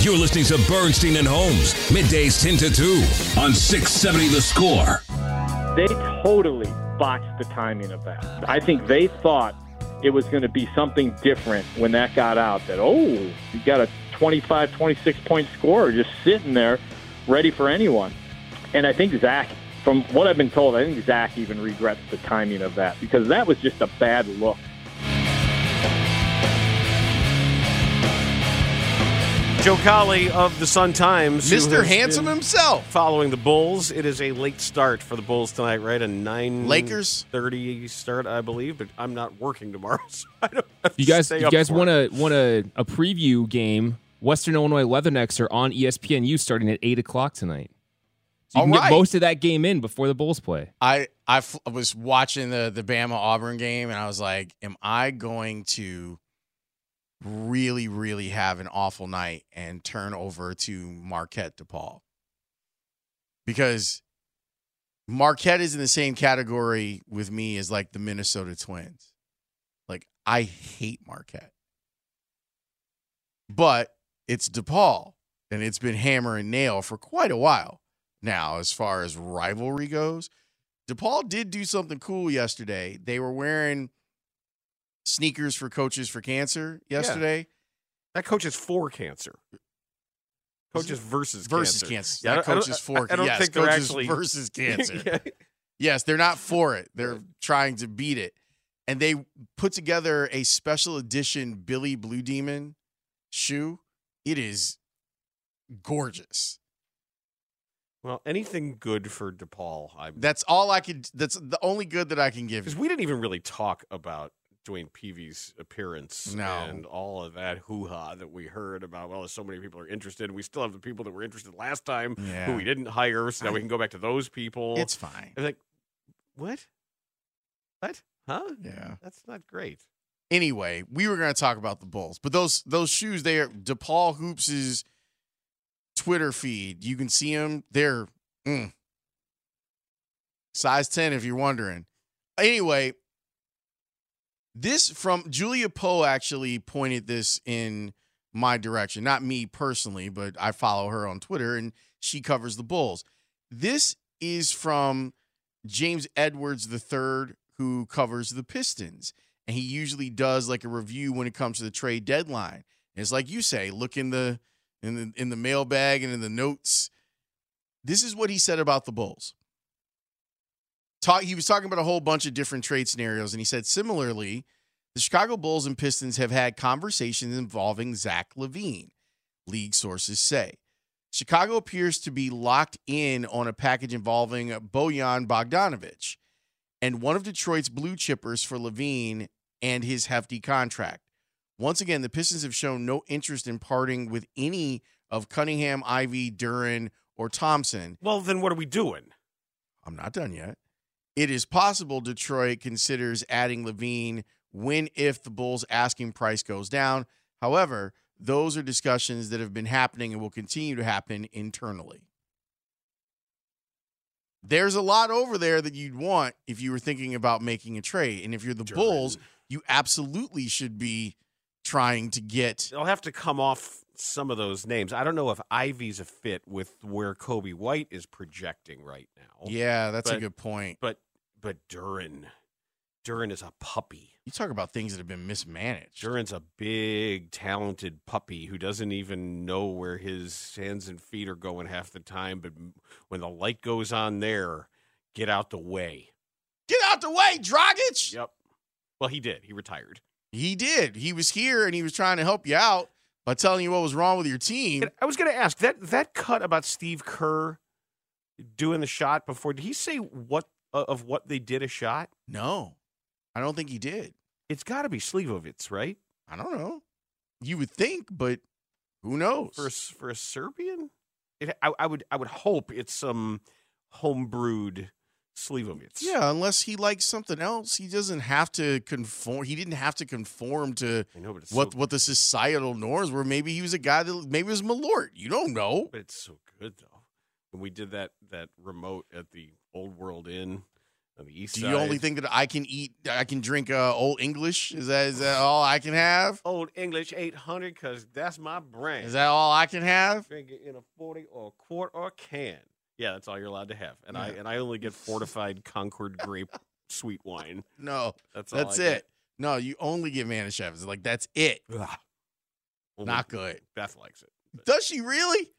You're listening to Bernstein and Holmes, middays 10 to 2 on 670 The Score. They totally botched the timing of that. I think they thought it was going to be something different when that got out, that, oh, you got a 25, 26-point scorer just sitting there ready for anyone. And I think Zach, from what I've been told, I think Zach even regrets the timing of that because that was just a bad look. Joe Colley of the Sun-Times. Mr. Handsome himself. Following the Bulls. It is a late start for the Bulls tonight, right? A 9:30 start, I believe, but I'm not working tomorrow, so I don't have You guys want a preview game? Western Illinois Leathernecks are on ESPNU starting at 8 o'clock tonight. So you can get most of that game in before the Bulls play. I was watching the Bama-Auburn game, and I was like, am I going to really, really have an awful night and turn over to Marquette DePaul? Because Marquette is in the same category with me as like the Minnesota Twins. Like, I hate Marquette. But it's DePaul, and it's been hammer and nail for quite a while now as far as rivalry goes. DePaul did do something cool yesterday. They were wearing sneakers for coaches for cancer yesterday. Yeah. That coach is for cancer. Coaches versus cancer. Yeah, that coach is for cancer. Yes, coaches actually versus cancer. Yeah. Yes, they're not for it. They're trying to beat it. And they put together a special edition Billy Blue Demon shoe. It is gorgeous. Well, anything good for DePaul. That's the only good that I can give you. Because we didn't even really talk about Dwayne Peavy's appearance and all of that hoo-ha that we heard about. Well, so many people are interested. We still have the people that were interested last time who we didn't hire, so now we can go back to those people. It's fine. I'm like, what? What? Huh? Yeah. That's not great. Anyway, we were going to talk about the Bulls, but those shoes, they are DePaul Hoops' Twitter feed. You can see them. They're size 10 if you're wondering. Anyway, this from Julia Poe actually pointed this in my direction. Not me personally, but I follow her on Twitter, and she covers the Bulls. This is from James Edwards III, who covers the Pistons. And he usually does like a review when it comes to the trade deadline. And it's like you say, look in the mailbag and in the notes. This is what he said about the Bulls. He was talking about a whole bunch of different trade scenarios, and he said, similarly, the Chicago Bulls and Pistons have had conversations involving Zach LaVine, league sources say. Chicago appears to be locked in on a package involving Bojan Bogdanovic and one of Detroit's blue chippers for LaVine and his hefty contract. Once again, the Pistons have shown no interest in parting with any of Cunningham, Ivy, Durin, or Thompson. Well, then what are we doing? I'm not done yet. It is possible Detroit considers adding LaVine if the Bulls' asking price goes down. However, those are discussions that have been happening and will continue to happen internally. There's a lot over there that you'd want if you were thinking about making a trade. And if you're the Bulls, you absolutely should be trying to get... They'll have to come off some of those names. I don't know if Ivy's a fit with where Kobe White is projecting right now. Yeah, that's a good point. But Durin is a puppy. You talk about things that have been mismanaged. Durin's a big, talented puppy who doesn't even know where his hands and feet are going half the time. But when the light goes on there, get out the way. Get out the way, Dragic! Yep. Well, he did. He retired. He did. He was here, and he was trying to help you out by telling you what was wrong with your team. I was going to ask, that cut about Steve Kerr doing the shot before, did he say what they did a shot? No, I don't think he did. It's got to be Slivovitz, right? I don't know. You would think, but who knows? For a Serbian, I would hope it's some homebrewed Slivovitz. Yeah, unless he likes something else, he doesn't have to conform. He didn't have to conform to what the societal norms were. Maybe he was a guy that maybe it was Malort. You don't know. But it's so good though. When we did that remote at the Old World Inn on the east side. Do you only think that I can drink Old English? Is that all I can have? Old English 800, because that's my brand. Is that all I can have? Drink it in a 40 or a quart or a can. Yeah, that's all you're allowed to have. And yeah. I only get fortified Concord grape sweet wine. No, that's all I get. No, you only get Manischewitz. Like, that's it. Ugh. Not good. Beth likes it. But. Does she really?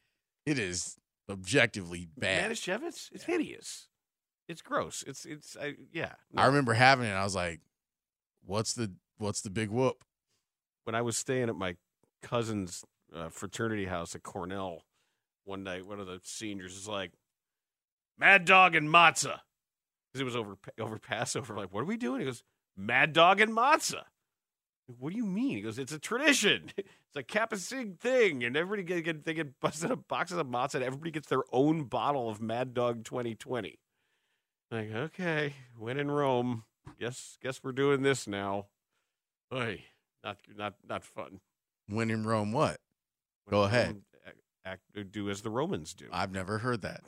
It is objectively bad. Manischewitz? It's hideous. It's gross. It's. No. I remember having it, and I was like, what's the big whoop? When I was staying at my cousin's fraternity house at Cornell one night, one of the seniors is like, Mad Dog and matzah. Because it was over Passover. Like, what are we doing? He goes, Mad Dog and matzah. What do you mean? He goes, it's a tradition. It's a Kappa-Sig thing. And everybody they get busted up boxes of matzah, and everybody gets their own bottle of Mad Dog 2020. Like, okay, when in Rome. Guess we're doing this now. Oy, not fun. When in Rome what? Go ahead. Rome, do as the Romans do. I've never heard that.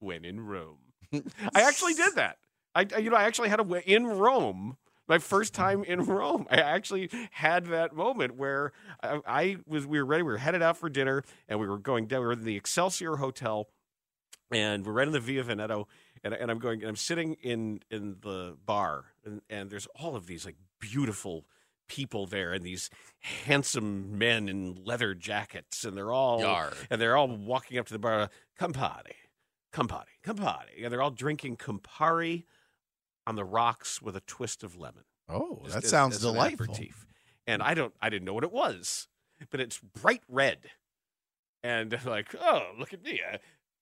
When in Rome. I actually did that. I actually had in Rome, my first time in Rome. I actually had that moment where we were headed out for dinner, and we were going down, we were in the Excelsior Hotel, and we're right in the Via Veneto, and I'm sitting in the bar, and there's all of these like beautiful people there, and these handsome men in leather jackets, and they're all walking up to the bar, Campari, and they're all drinking Campari on the rocks with a twist of lemon. Oh, that sounds delightful. And I didn't know what it was, but it's bright red, and like, oh, look at me.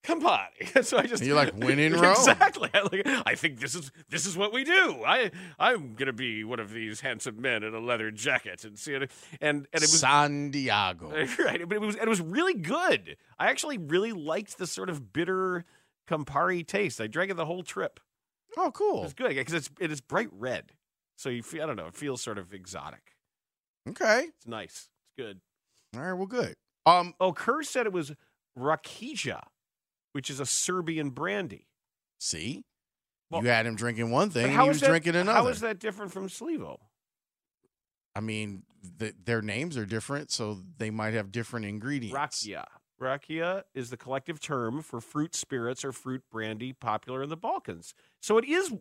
Campari. So I just, you're like, when in Rome. Exactly. I think this is what we do. I'm gonna be one of these handsome men in a leather jacket and see it. And it was Santiago, right? But it was really good. I actually really liked the sort of bitter Campari taste. I drank it the whole trip. Oh, cool. It's good because it is bright red. So you feel, I don't know, it feels sort of exotic. Okay, it's nice. It's good. All right, well, good. Kerr said it was Rakija, which is a Serbian brandy. See? Well, you had him drinking one thing, and he was drinking another. How is that different from Slivo? I mean, their names are different, so they might have different ingredients. Rakija. Rakija is the collective term for fruit spirits or fruit brandy popular in the Balkans. So it is,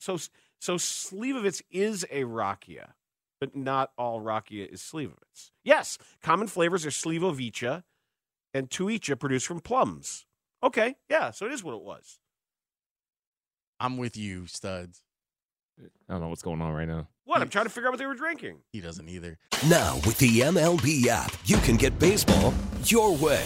so Slivovitz is a Rakija, but not all Rakija is Slivovitz. Yes, common flavors are Slivovica and Tuica, produced from plums. Okay, yeah, so it is what it was. I'm with you, studs. I don't know what's going on right now. What? I'm trying to figure out what they were drinking. He doesn't either. Now, with the MLB app, you can get baseball your way.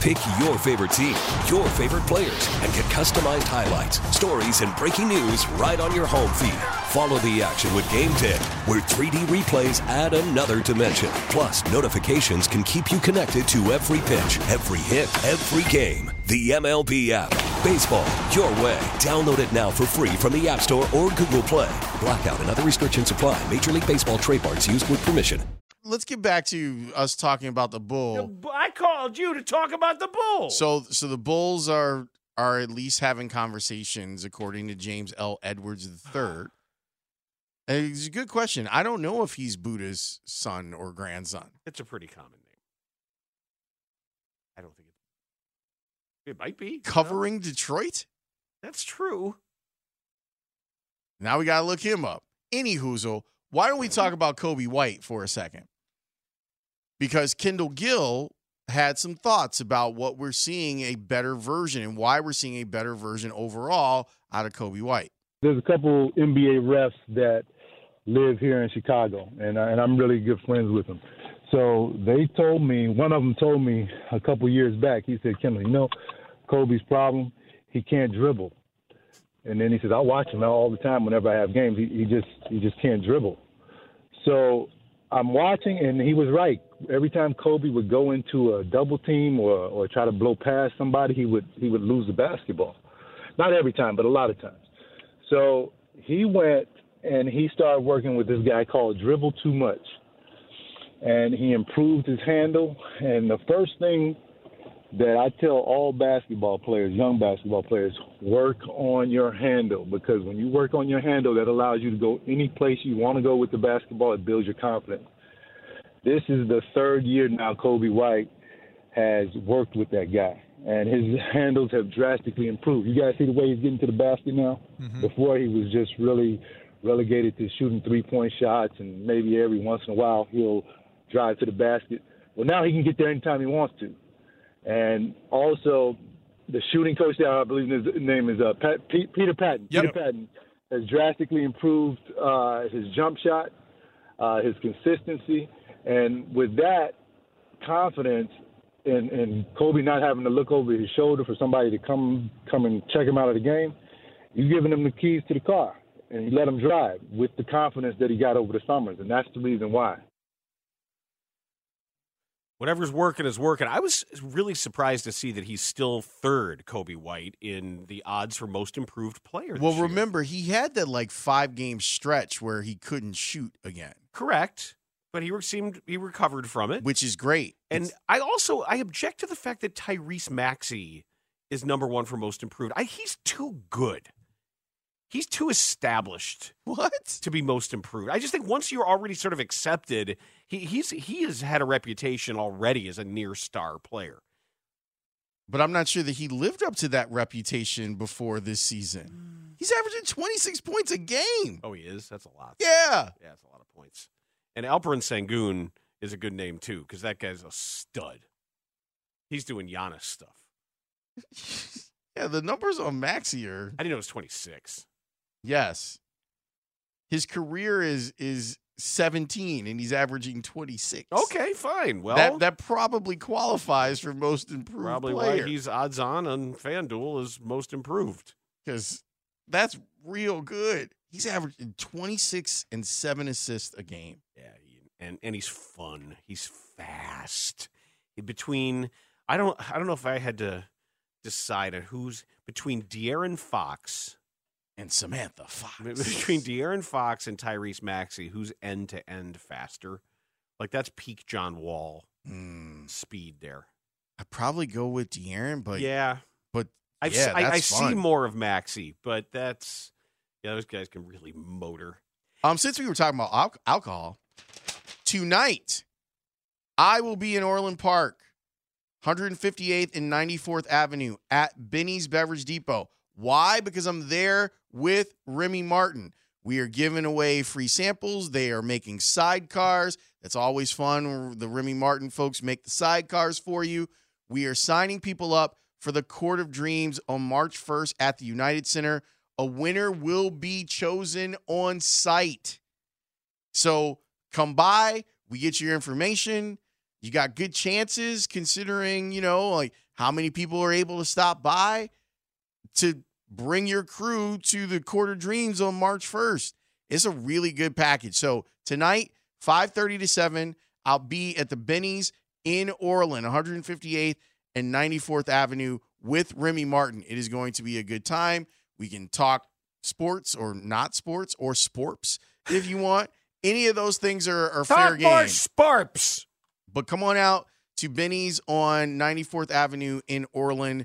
Pick your favorite team, your favorite players, and get customized highlights, stories, and breaking news right on your home feed. Follow the action with Game Tip, where 3D replays add another dimension. Plus, notifications can keep you connected to every pitch, every hit, every game. The MLB app. Baseball, your way. Download it now for free from the App Store or Google Play. Blackout and other restrictions apply. Major League Baseball trademarks used with permission. Let's get back to us talking about the Bull. I called you to talk about the Bull. So the Bulls are at least having conversations, according to James L. Edwards III. And it's a good question. I don't know if he's Buddha's son or grandson. It's a pretty common name. I don't think it might be. Covering Detroit? That's true. Now we got to look him up. Any whoozle, why don't we talk about Kobe White for a second? Because Kendall Gill had some thoughts about what we're seeing a better version and why we're seeing a better version overall out of Kobe White. There's a couple NBA refs that live here in Chicago, and I'm really good friends with them. So they told me, one of them told me a couple years back, he said, Kendall, you know, Kobe's problem, he can't dribble. And then he says, I watch him all the time whenever I have games. He just can't dribble. So I'm watching, and he was right. Every time Kobe would go into a double team or try to blow past somebody, he would lose the basketball. Not every time, but a lot of times. So he went and he started working with this guy called Dribble Too Much. And he improved his handle. And the first thing that I tell all basketball players, young basketball players, work on your handle, because when you work on your handle, that allows you to go any place you want to go with the basketball. It builds your confidence. This is the third year now Kobe White has worked with that guy, and his handles have drastically improved. You guys see the way he's getting to the basket now? Mm-hmm. Before, he was just really relegated to shooting three-point shots, and maybe every once in a while he'll drive to the basket. Well, now he can get there anytime he wants to. And also, the shooting coach there, I believe his name is Peter Patton. Yep. Peter Patton has drastically improved his jump shot, his consistency. And with that confidence and Kobe not having to look over his shoulder for somebody to come and check him out of the game, you're giving him the keys to the car, and you let him drive with the confidence that he got over the summers. And that's the reason why. Whatever's working is working. I was really surprised to see that he's still third, Kobe White, in the odds for most improved player. Well, remember, he had that like 5-game stretch where he couldn't shoot again. Correct. But he recovered from it. Which is great. And I object to the fact that Tyrese Maxey is number one for most improved. He's too good. He's too established. What? To be most improved. I just think once you're already sort of accepted, he has had a reputation already as a near-star player. But I'm not sure that he lived up to that reputation before this season. He's averaging 26 points a game. Oh, he is? That's a lot. Yeah. Yeah, that's a lot of points. And Alperen Sengun is a good name, too, because that guy's a stud. He's doing Giannis stuff. Yeah, the numbers on Maxey are... I didn't know it was 26. Yes. His career is 17, and he's averaging 26. Okay, fine. Well, that probably qualifies for most improved probably player. Why he's odds on FanDuel is most improved. Because that's real good. He's averaging 26 and 7 assists a game. Yeah, and he's fun. He's fast. I don't know if I had to decide who's between De'Aaron Fox... and Samantha Fox. Between De'Aaron Fox and Tyrese Maxey, who's end-to-end faster? Like, that's peak John Wall speed there. I'd probably go with De'Aaron, but... Yeah. But, I see more of Maxey, but that's... Yeah, those guys can really motor. Since we were talking about alcohol, tonight, I will be in Orland Park, 158th and 94th Avenue at Benny's Beverage Depot. Why? Because I'm there with Remy Martin. We are giving away free samples. They are making sidecars. That's always fun. The Remy Martin folks make the sidecars for you. We are signing people up for the Court of Dreams on March 1st at the United Center. A winner will be chosen on site. So come by. We get your information. You got good chances considering, like how many people are able to stop by to bring your crew to the Court of Dreams on March 1st. It's a really good package. So tonight, 5:30 to 7, I'll be at the Benny's in Orland, 158th and 94th Avenue with Remy Martin. It is going to be a good time. We can talk sports or not sports or sporps if you want. Any of those things are fair game. Talk more sporps. But come on out to Benny's on 94th Avenue in Orland